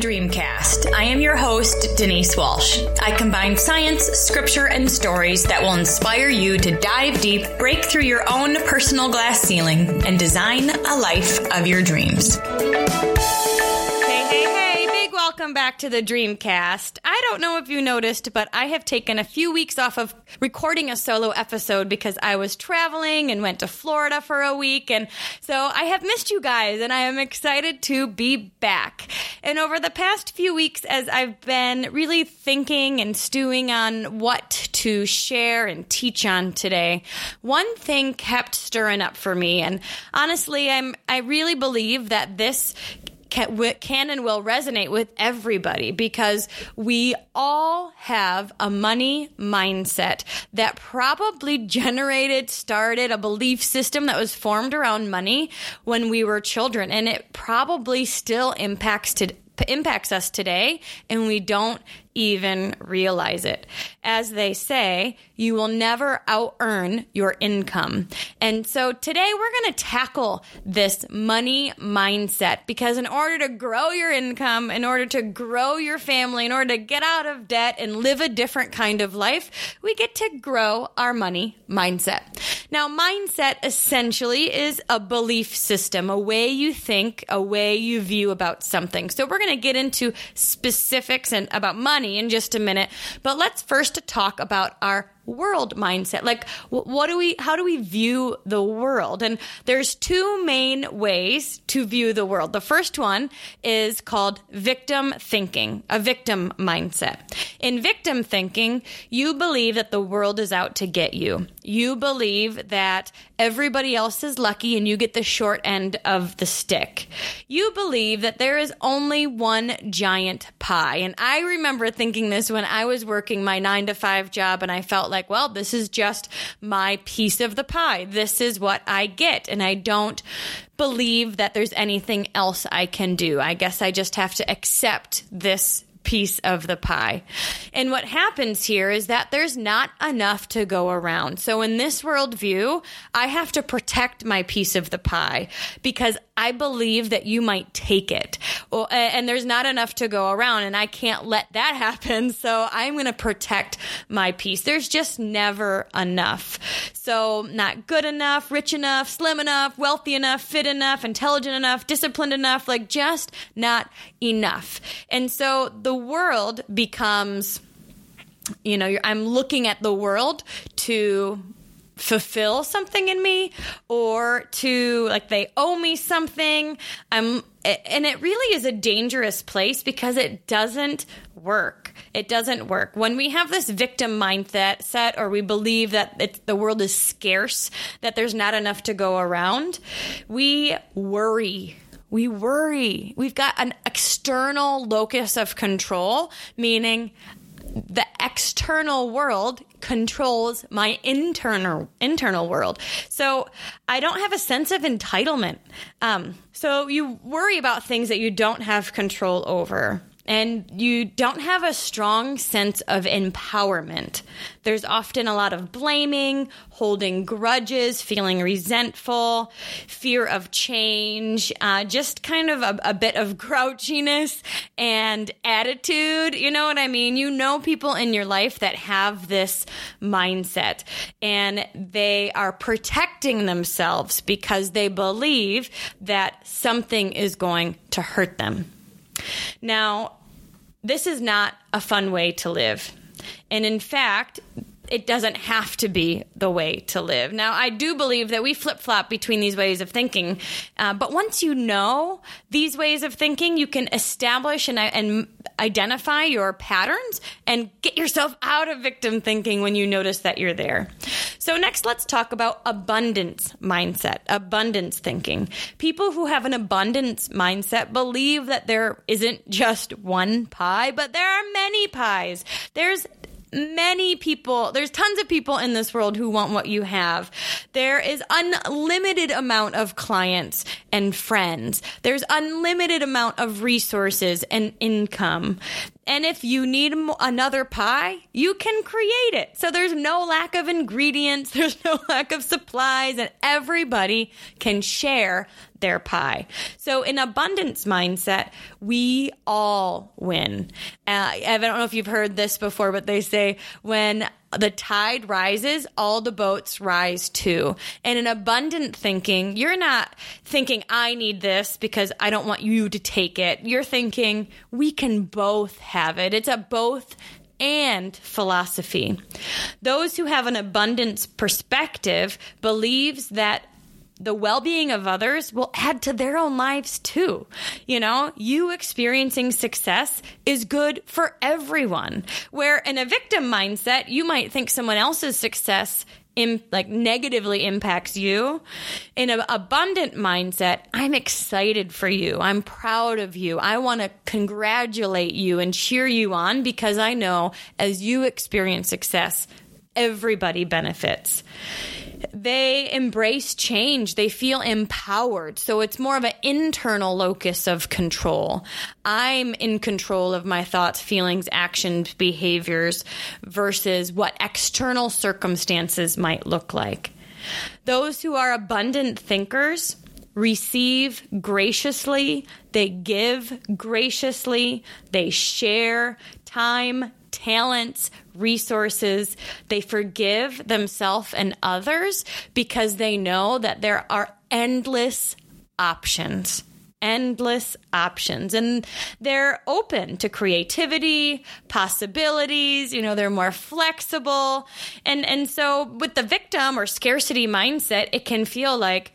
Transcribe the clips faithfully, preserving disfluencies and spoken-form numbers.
Dreamcast. I am your host, Denise Walsh. I combine science, scripture, and stories that will inspire you to dive deep, break through your own personal glass ceiling, and design a life of your dreams. Hey, hey, hey, big welcome back to the Dreamcast. I don't know if you noticed, but I have taken a few weeks off of recording a solo episode because I was traveling and went to Florida for a week. And so I have missed you guys, and I am excited to be back. And over the past few weeks, as I've been really thinking and stewing on what to share and teach on today, one thing kept stirring up for me. And honestly, I'm, I really believe that this can and will resonate with everybody because we all have a money mindset that probably generated, started a belief system that was formed around money when we were children. And it probably still impacts to, impacts us today, and we don't even realize it. As they say, you will never out-earn your income. And so today we're going to tackle this money mindset because in order to grow your income, in order to grow your family, in order to get out of debt and live a different kind of life, we get to grow our money mindset. Now, mindset essentially is a belief system, a way you think, a way you view about something. So we're going to get into specifics and about money in just a minute, but let's first talk about our world mindset. Like, what do we, how do we view the world? And there's two main ways to view the world. The first one is called victim thinking, a victim mindset. In victim thinking, you believe that the world is out to get you. You believe that everybody else is lucky and you get the short end of the stick. You believe that there is only one giant pie. And I remember thinking this when I was working my nine to five job and I felt like, well, this is just my piece of the pie. This is what I get. And I don't believe that there's anything else I can do. I guess I just have to accept this piece of the pie. And what happens here is that there's not enough to go around. So in this worldview, I have to protect my piece of the pie because I believe that you might take it and there's not enough to go around and I can't let that happen. So I'm going to protect my piece. There's just never enough. So not good enough, rich enough, slim enough, wealthy enough, fit enough, intelligent enough, disciplined enough, like just not enough. And so the The world becomes, you know, you're, I'm looking at the world to fulfill something in me or to, like, they owe me something. I'm, and it really is a dangerous place because it doesn't work. It doesn't work. When we have this victim mindset set, or we believe that it's, the world is scarce, that there's not enough to go around, we worry. We worry. We've got an external locus of control, meaning the external world controls my internal internal world. So I don't have a sense of entitlement. Um, so you worry about things that you don't have control over. And you don't have a strong sense of empowerment. There's often a lot of blaming, holding grudges, feeling resentful, fear of change, uh, just kind of a, a bit of grouchiness and attitude. You know what I mean? You know people in your life that have this mindset and they are protecting themselves because they believe that something is going to hurt them. Now, this is not a fun way to live. And in fact, it doesn't have to be the way to live. Now, I do believe that we flip-flop between these ways of thinking. Uh, but once you know these ways of thinking, you can establish and, and identify your patterns and get yourself out of victim thinking when you notice that you're there. So next, let's talk about abundance mindset, abundance thinking. People who have an abundance mindset believe that there isn't just one pie, but there are many pies. There's Many people, there's tons of people in this world who want what you have. There is unlimited amount of clients and friends. There's unlimited amount of resources and income. And if you need another pie, you can create it. So there's no lack of ingredients. There's no lack of supplies, and everybody can share their pie. So in abundance mindset, we all win. Uh, I don't know if you've heard this before, but they say when the tide rises, all the boats rise too. And in abundant thinking, you're not thinking, I need this because I don't want you to take it. You're thinking, we can both have it. It's a both and philosophy. Those who have an abundance perspective believes that the well-being of others will add to their own lives too. You know, you experiencing success is good for everyone. Where in a victim mindset, you might think someone else's success Im- like negatively impacts you. In an abundant mindset, I'm excited for you. I'm proud of you. I want to congratulate you and cheer you on because I know as you experience success, everybody benefits. They embrace change. They feel empowered. So it's more of an internal locus of control. I'm in control of my thoughts, feelings, actions, behaviors versus what external circumstances might look like. Those who are abundant thinkers receive graciously. They give graciously. They share time, talents, resources. They forgive themselves and others because they know that there are endless options, endless options. And they're open to creativity, possibilities, you know, they're more flexible. And, and so with the victim or scarcity mindset, it can feel like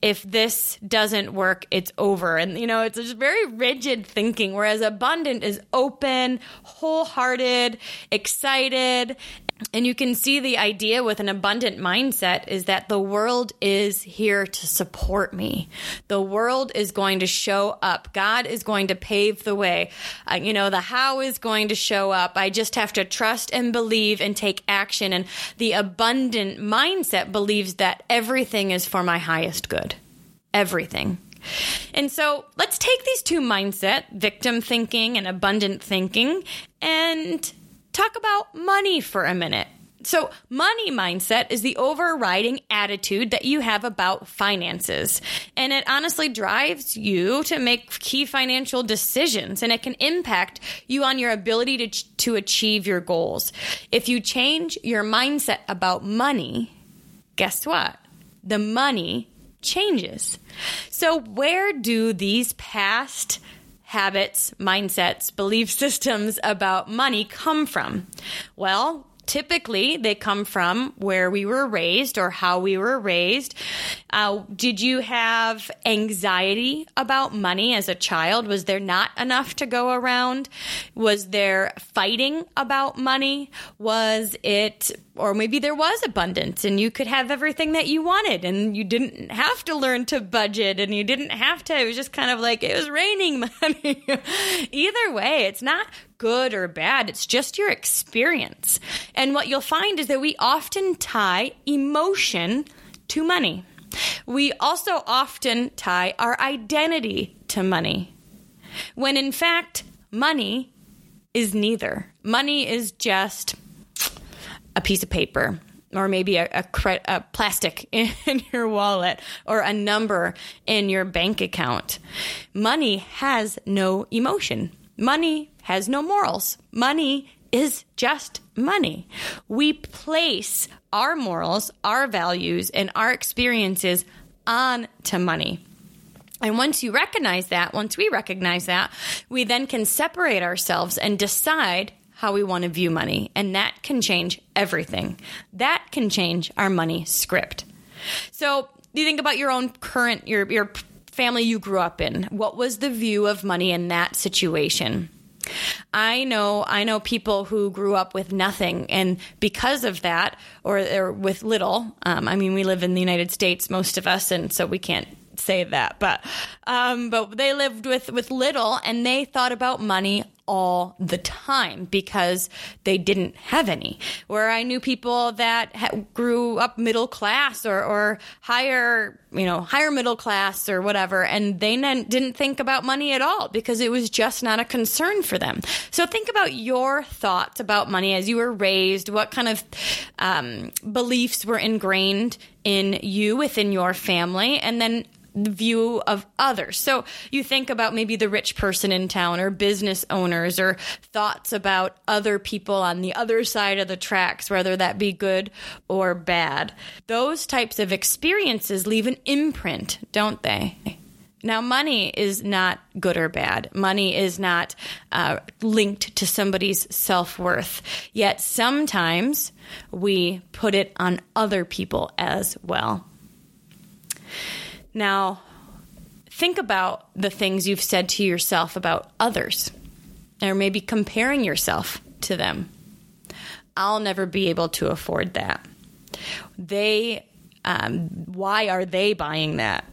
if this doesn't work, it's over. And, you know, it's just very rigid thinking, whereas abundant is open, wholehearted, excited. And you can see the idea with an abundant mindset is that the world is here to support me. The world is going to show up. God is going to pave the way. Uh, you know, the how is going to show up. I just have to trust and believe and take action. And the abundant mindset believes that everything is for my highest good. Everything. And so let's take these two mindset, victim thinking and abundant thinking, and talk about money for a minute. So money mindset is the overriding attitude that you have about finances. And it honestly drives you to make key financial decisions, and it can impact you on your ability to, to achieve your goals. If you change your mindset about money, guess what? The money changes. So where do these past habits, mindsets, belief systems about money come from? Well, typically they come from where we were raised or how we were raised. Uh, did you have anxiety about money as a child? Was there not enough to go around? Was there fighting about money? Was it, or maybe there was abundance and you could have everything that you wanted and you didn't have to learn to budget and you didn't have to, it was just kind of like, it was raining money. Either way, it's not good or bad. It's just your experience. And what you'll find is that we often tie emotion to money. We also often tie our identity to money, when in fact, money is neither. Money is just a piece of paper, or maybe a, a, cre- a plastic in your wallet, or a number in your bank account. Money has no emotion. Money has no morals. Money is just money. We place our morals, our values, and our experiences onto money. And once you recognize that, once we recognize that, we then can separate ourselves and decide how we want to view money. And that can change everything. That can change our money script. So you think about your own current, your, your family you grew up in. What was the view of money in that situation? I know, I know people who grew up with nothing, and because of that, or, or with little, um, I mean, we live in the United States, most of us, and so we can't say that, but, um, but they lived with, with little, and they thought about money all the time because they didn't have any. Where I knew people that ha- grew up middle class or, or higher, you know, higher middle class or whatever, and they ne- didn't think about money at all because it was just not a concern for them. So think about your thoughts about money as you were raised, what kind of um, beliefs were ingrained in you within your family, and then the view of others. So you think about maybe the rich person in town or business owners or thoughts about other people on the other side of the tracks, whether that be good or bad. Those types of experiences leave an imprint, don't they? Now, money is not good or bad. Money is not uh, linked to somebody's self-worth. Yet sometimes we put it on other people as well. Now, think about the things you've said to yourself about others, or maybe comparing yourself to them. I'll never be able to afford that. They, um, why are they buying that?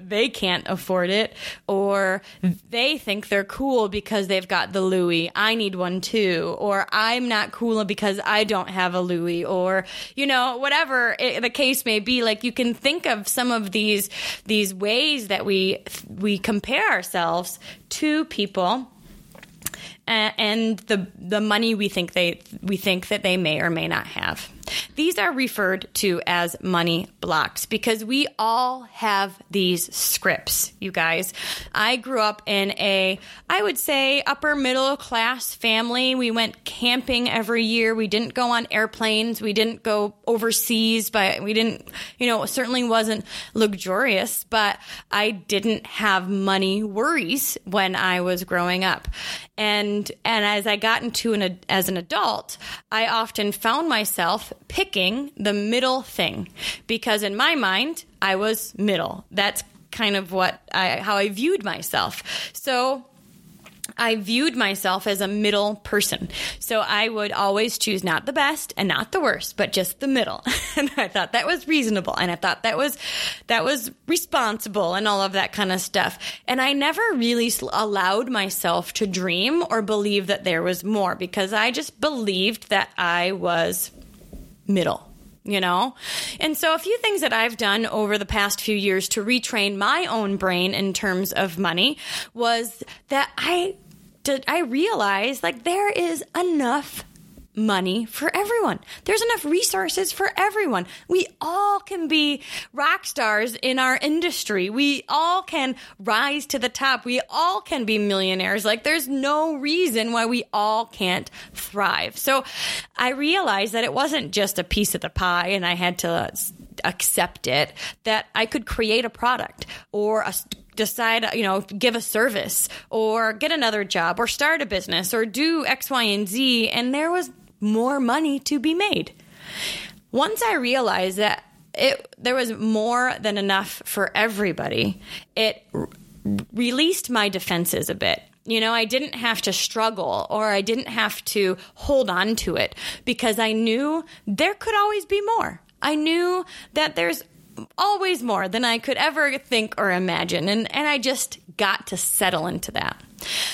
They can't afford it, or they think they're cool because they've got the Louis. I need one too, or I'm not cool because I don't have a Louis, or, you know, whatever it, the case may be. Like, you can think of some of these these ways that we we compare ourselves to people and the the money we think they we think that they may or may not have. These are referred to as money blocks because we all have these scripts, you guys. I grew up in a, I would say, upper middle class family. We went camping every year. We didn't go on airplanes. We didn't go overseas, but we didn't, you know, it certainly wasn't luxurious, but I didn't have money worries when I was growing up. And and as I got into an as an adult, I often found myself picking the middle thing because in my mind, I was middle. That's kind of what I, how I viewed myself. So I viewed myself as a middle person. So I would always choose not the best and not the worst, but just the middle. And I thought that was reasonable. And I thought that was, that was responsible and all of that kind of stuff. And I never really allowed myself to dream or believe that there was more because I just believed that I was middle, you know? And so a few things that I've done over the past few years to retrain my own brain in terms of money was that I did, I realized like there is enough money for everyone. There's enough resources for everyone. We all can be rock stars in our industry. We all can rise to the top. We all can be millionaires. Like, there's no reason why we all can't thrive. So I realized that it wasn't just a piece of the pie and I had to accept it, that I could create a product or a decide, you know, give a service or get another job or start a business or do X, Y, and Z. And there was more money to be made. Once I realized that it there was more than enough for everybody, it r- released my defenses a bit. You know, I didn't have to struggle or I didn't have to hold on to it because I knew there could always be more. I knew that there's always more than I could ever think or imagine. And, and I just got to settle into that.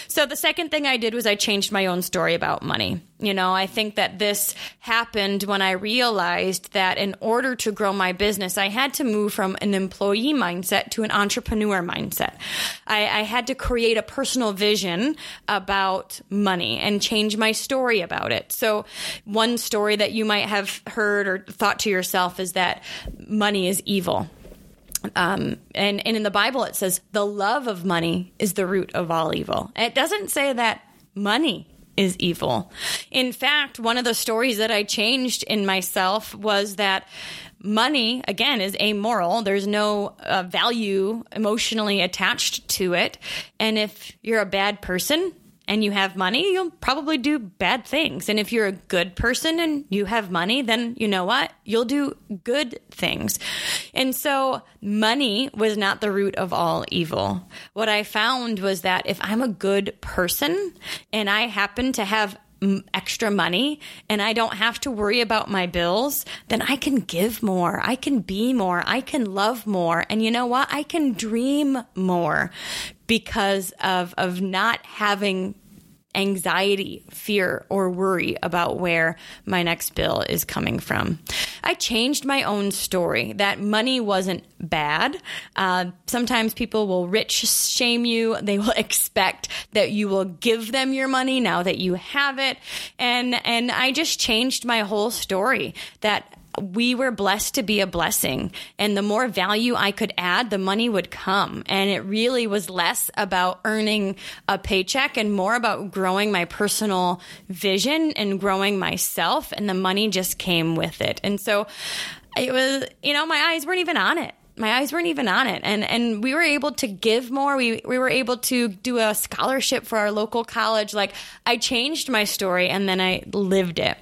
So the second thing I did was I changed my own story about money. You know, I think that this happened when I realized that in order to grow my business, I had to move from an employee mindset to an entrepreneur mindset. I, I had to create a personal vision about money and change my story about it. So one story that you might have heard or thought to yourself is that money is evil. Um, and, and in the Bible, it says the love of money is the root of all evil. It doesn't say that money is evil. In fact, one of the stories that I changed in myself was that money, again, is amoral. There's no uh, value emotionally attached to it. And if you're a bad person and you have money, you'll probably do bad things. And if you're a good person and you have money, then you know what? You'll do good things. And so money was not the root of all evil. What I found was that if I'm a good person and I happen to have extra money and I don't have to worry about my bills, then I can give more. I can be more. I can love more. And you know what? I can dream more because of, of not having anxiety, fear, or worry about where my next bill is coming from. I changed my own story that money wasn't bad. Uh, sometimes people will rich shame you. They will expect that you will give them your money now that you have it. And, and I just changed my whole story that we were blessed to be a blessing. And the more value I could add, the money would come. And it really was less about earning a paycheck and more about growing my personal vision and growing myself. And the money just came with it. And so it was, you know, my eyes weren't even on it. My eyes weren't even on it. And and we were able to give more. We we were able to do a scholarship for our local college. Like, I changed my story and then I lived it.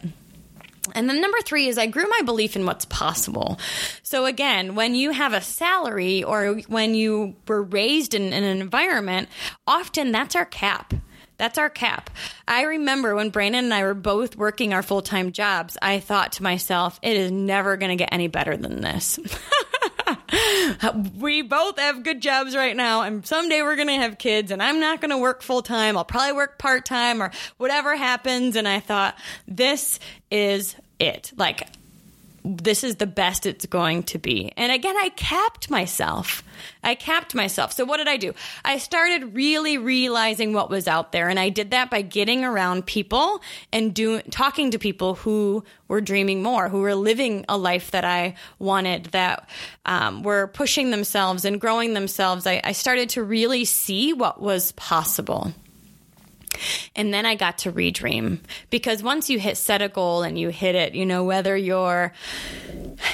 And then number three is I grew my belief in what's possible. So again, when you have a salary or when you were raised in, in an environment, often that's our cap. That's our cap. I remember when Brandon and I were both working our full-time jobs, I thought to myself, it is never going to get any better than this. We both have good jobs right now, and someday we're going to have kids, and I'm not going to work full-time. I'll probably work part-time or whatever happens. And I thought, this is it. Like, this is the best it's going to be. And again, I capped myself. I capped myself. So what did I do? I started really realizing what was out there. And I did that by getting around people and do, talking to people who were dreaming more, who were living a life that I wanted, that um, were pushing themselves and growing themselves. I, I started to really see what was possible. And then I got to redream, because once you hit set a goal and you hit it, you know, whether your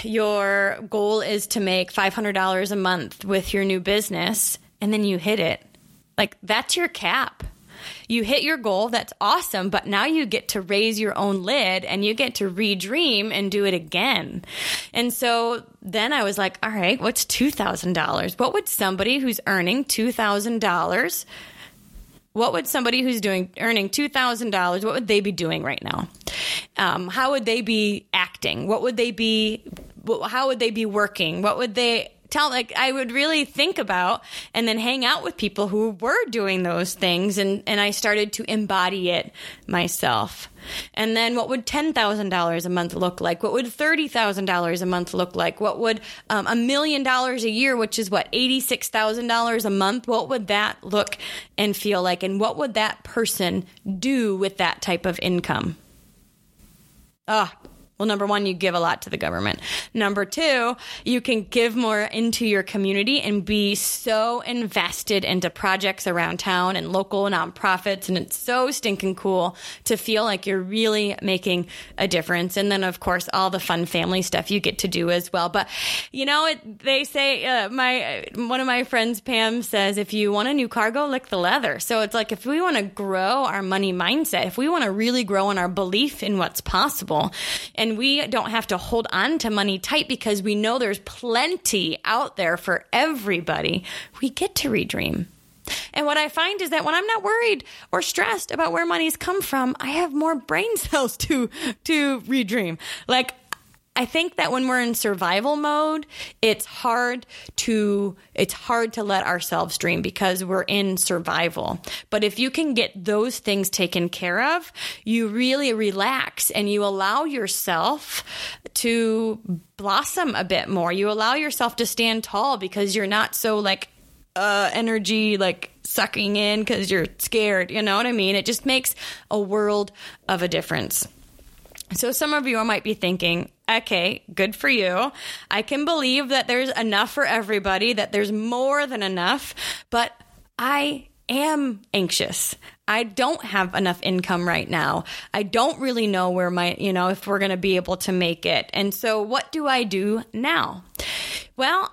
your goal is to make five hundred dollars a month with your new business, and then you hit it, like, that's your cap. You hit your goal. That's awesome. But now you get to raise your own lid and you get to redream and do it again. And so then I was like, all right, what's two thousand dollars? What would somebody who's earning two thousand dollars What would somebody who's doing earning two thousand dollars, what would they be doing right now? Um, how would they be acting? What would they be, how would they be working? What would they tell? Like, I would really think about and then hang out with people who were doing those things. And, and I started to embody it myself. And then what would ten thousand dollars a month look like? What would thirty thousand dollars a month look like? What would um, a million dollars a year, which is what, eighty-six thousand dollars a month? What would that look and feel like? And what would that person do with that type of income? Ah, oh, well, number one, you give a lot to the government. Number two, you can give more into your community and be so invested into projects around town and local nonprofits. And it's so stinking cool to feel like you're really making a difference. And then, of course, all the fun family stuff you get to do as well. But, you know, it, they say uh, my one of my friends, Pam, says, if you want a new car, go lick the leather. So it's like, if we want to grow our money mindset, if we want to really grow in our belief in what's possible, and And we don't have to hold on to money tight because we know there's plenty out there for everybody. We get to redream. And what I find is that when I'm not worried or stressed about where money's come from, I have more brain cells to to redream. Like, I think that when we're in survival mode, it's hard to it's hard to let ourselves dream because we're in survival. But if you can get those things taken care of, you really relax and you allow yourself to blossom a bit more. You allow yourself to stand tall because you're not so like uh, energy like sucking in because you're scared. You know what I mean? It just makes a world of a difference. So some of you might be thinking, okay, good for you. I can believe that there's enough for everybody, that there's more than enough, but I am anxious. I don't have enough income right now. I don't really know where my, you know, if we're going to be able to make it. And so what do I do now? Well,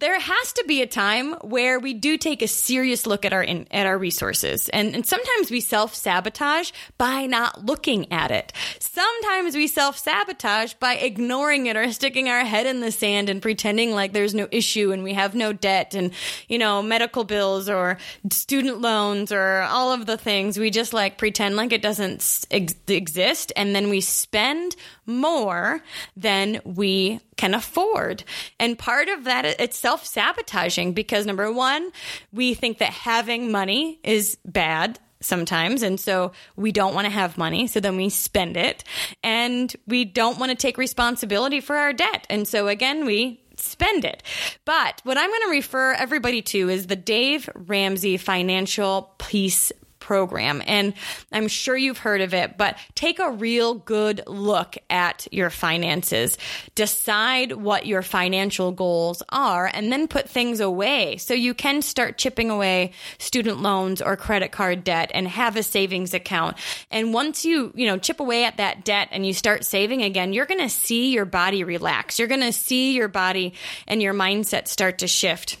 there has to be a time where we do take a serious look at our in, at our resources. And, and sometimes we self-sabotage by not looking at it. Sometimes we self-sabotage by ignoring it or sticking our head in the sand and pretending like there's no issue and we have no debt and, you know, medical bills or student loans or all of the things. We just like pretend like it doesn't ex- exist. And then we spend more than we can afford. And part of that, it's self-sabotaging because number one, we think that having money is bad. sometimes. And so we don't want to have money. So then we spend it, and we don't want to take responsibility for our debt. And so again, we spend it. But what I'm going to refer everybody to is the Dave Ramsey Financial Peace Program. And I'm sure you've heard of it, but take a real good look at your finances. Decide what your financial goals are, and then put things away so you can start chipping away student loans or credit card debt and have a savings account. And once you, you know, chip away at that debt and you start saving again, you're going to see your body relax. You're going to see your body and your mindset start to shift.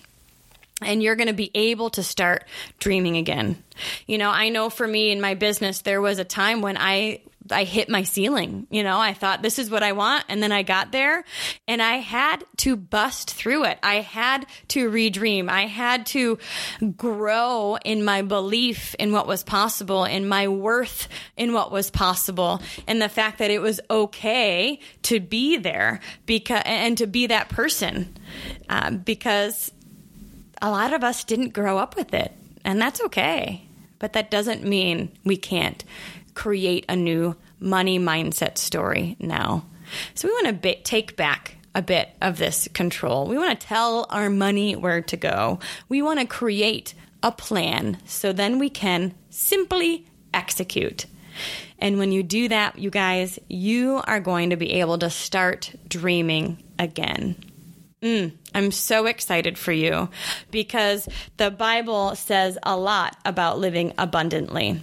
And you're going to be able to start dreaming again. You know, I know for me in my business, there was a time when I I hit my ceiling. You know, I thought this is what I want. And then I got there and I had to bust through it. I had to redream. I had to grow in my belief in what was possible, in my worth in what was possible, and the fact that it was okay to be there because and to be that person uh, because a lot of us didn't grow up with it, and that's okay. But that doesn't mean we can't create a new money mindset story now. So we want to bit, take back a bit of this control. We want to tell our money where to go. We want to create a plan so then we can simply execute. And when you do that, you guys, you are going to be able to start dreaming again. Mm, I'm so excited for you, because the Bible says a lot about living abundantly.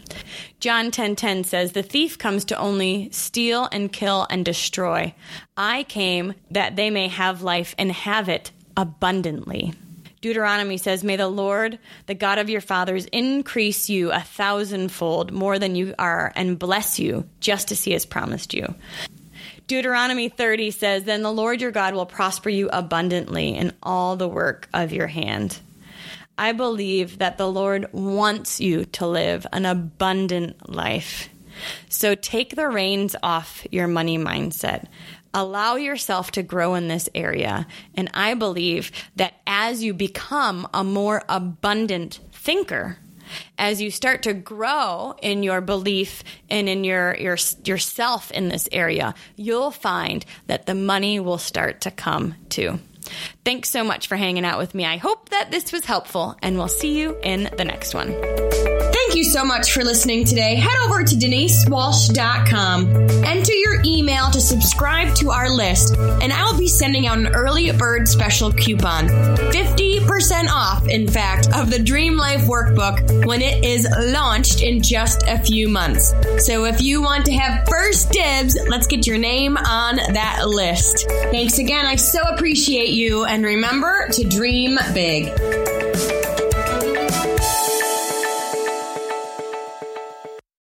John ten ten says, "The thief comes to only steal and kill and destroy. I came that they may have life and have it abundantly." Deuteronomy says, "May the Lord, the God of your fathers, increase you a thousandfold more than you are and bless you just as he has promised you." Deuteronomy thirty says, "Then the Lord your God will prosper you abundantly in all the work of your hand." I believe that the Lord wants you to live an abundant life. So take the reins off your money mindset. Allow yourself to grow in this area. And I believe that as you become a more abundant thinker, as you start to grow in your belief and in your, your yourself in this area, you'll find that the money will start to come too. Thanks so much for hanging out with me. I hope that this was helpful, and we'll see you in the next one. Thank you so much for listening today. Head over to denise walsh dot com. Enter your email to subscribe to our list, and I'll be sending out an early bird special coupon. fifty percent off, in fact, of the Dream Life Workbook when it is launched in just a few months. So if you want to have first dibs, let's get your name on that list. Thanks again. I so appreciate you, and remember to dream big.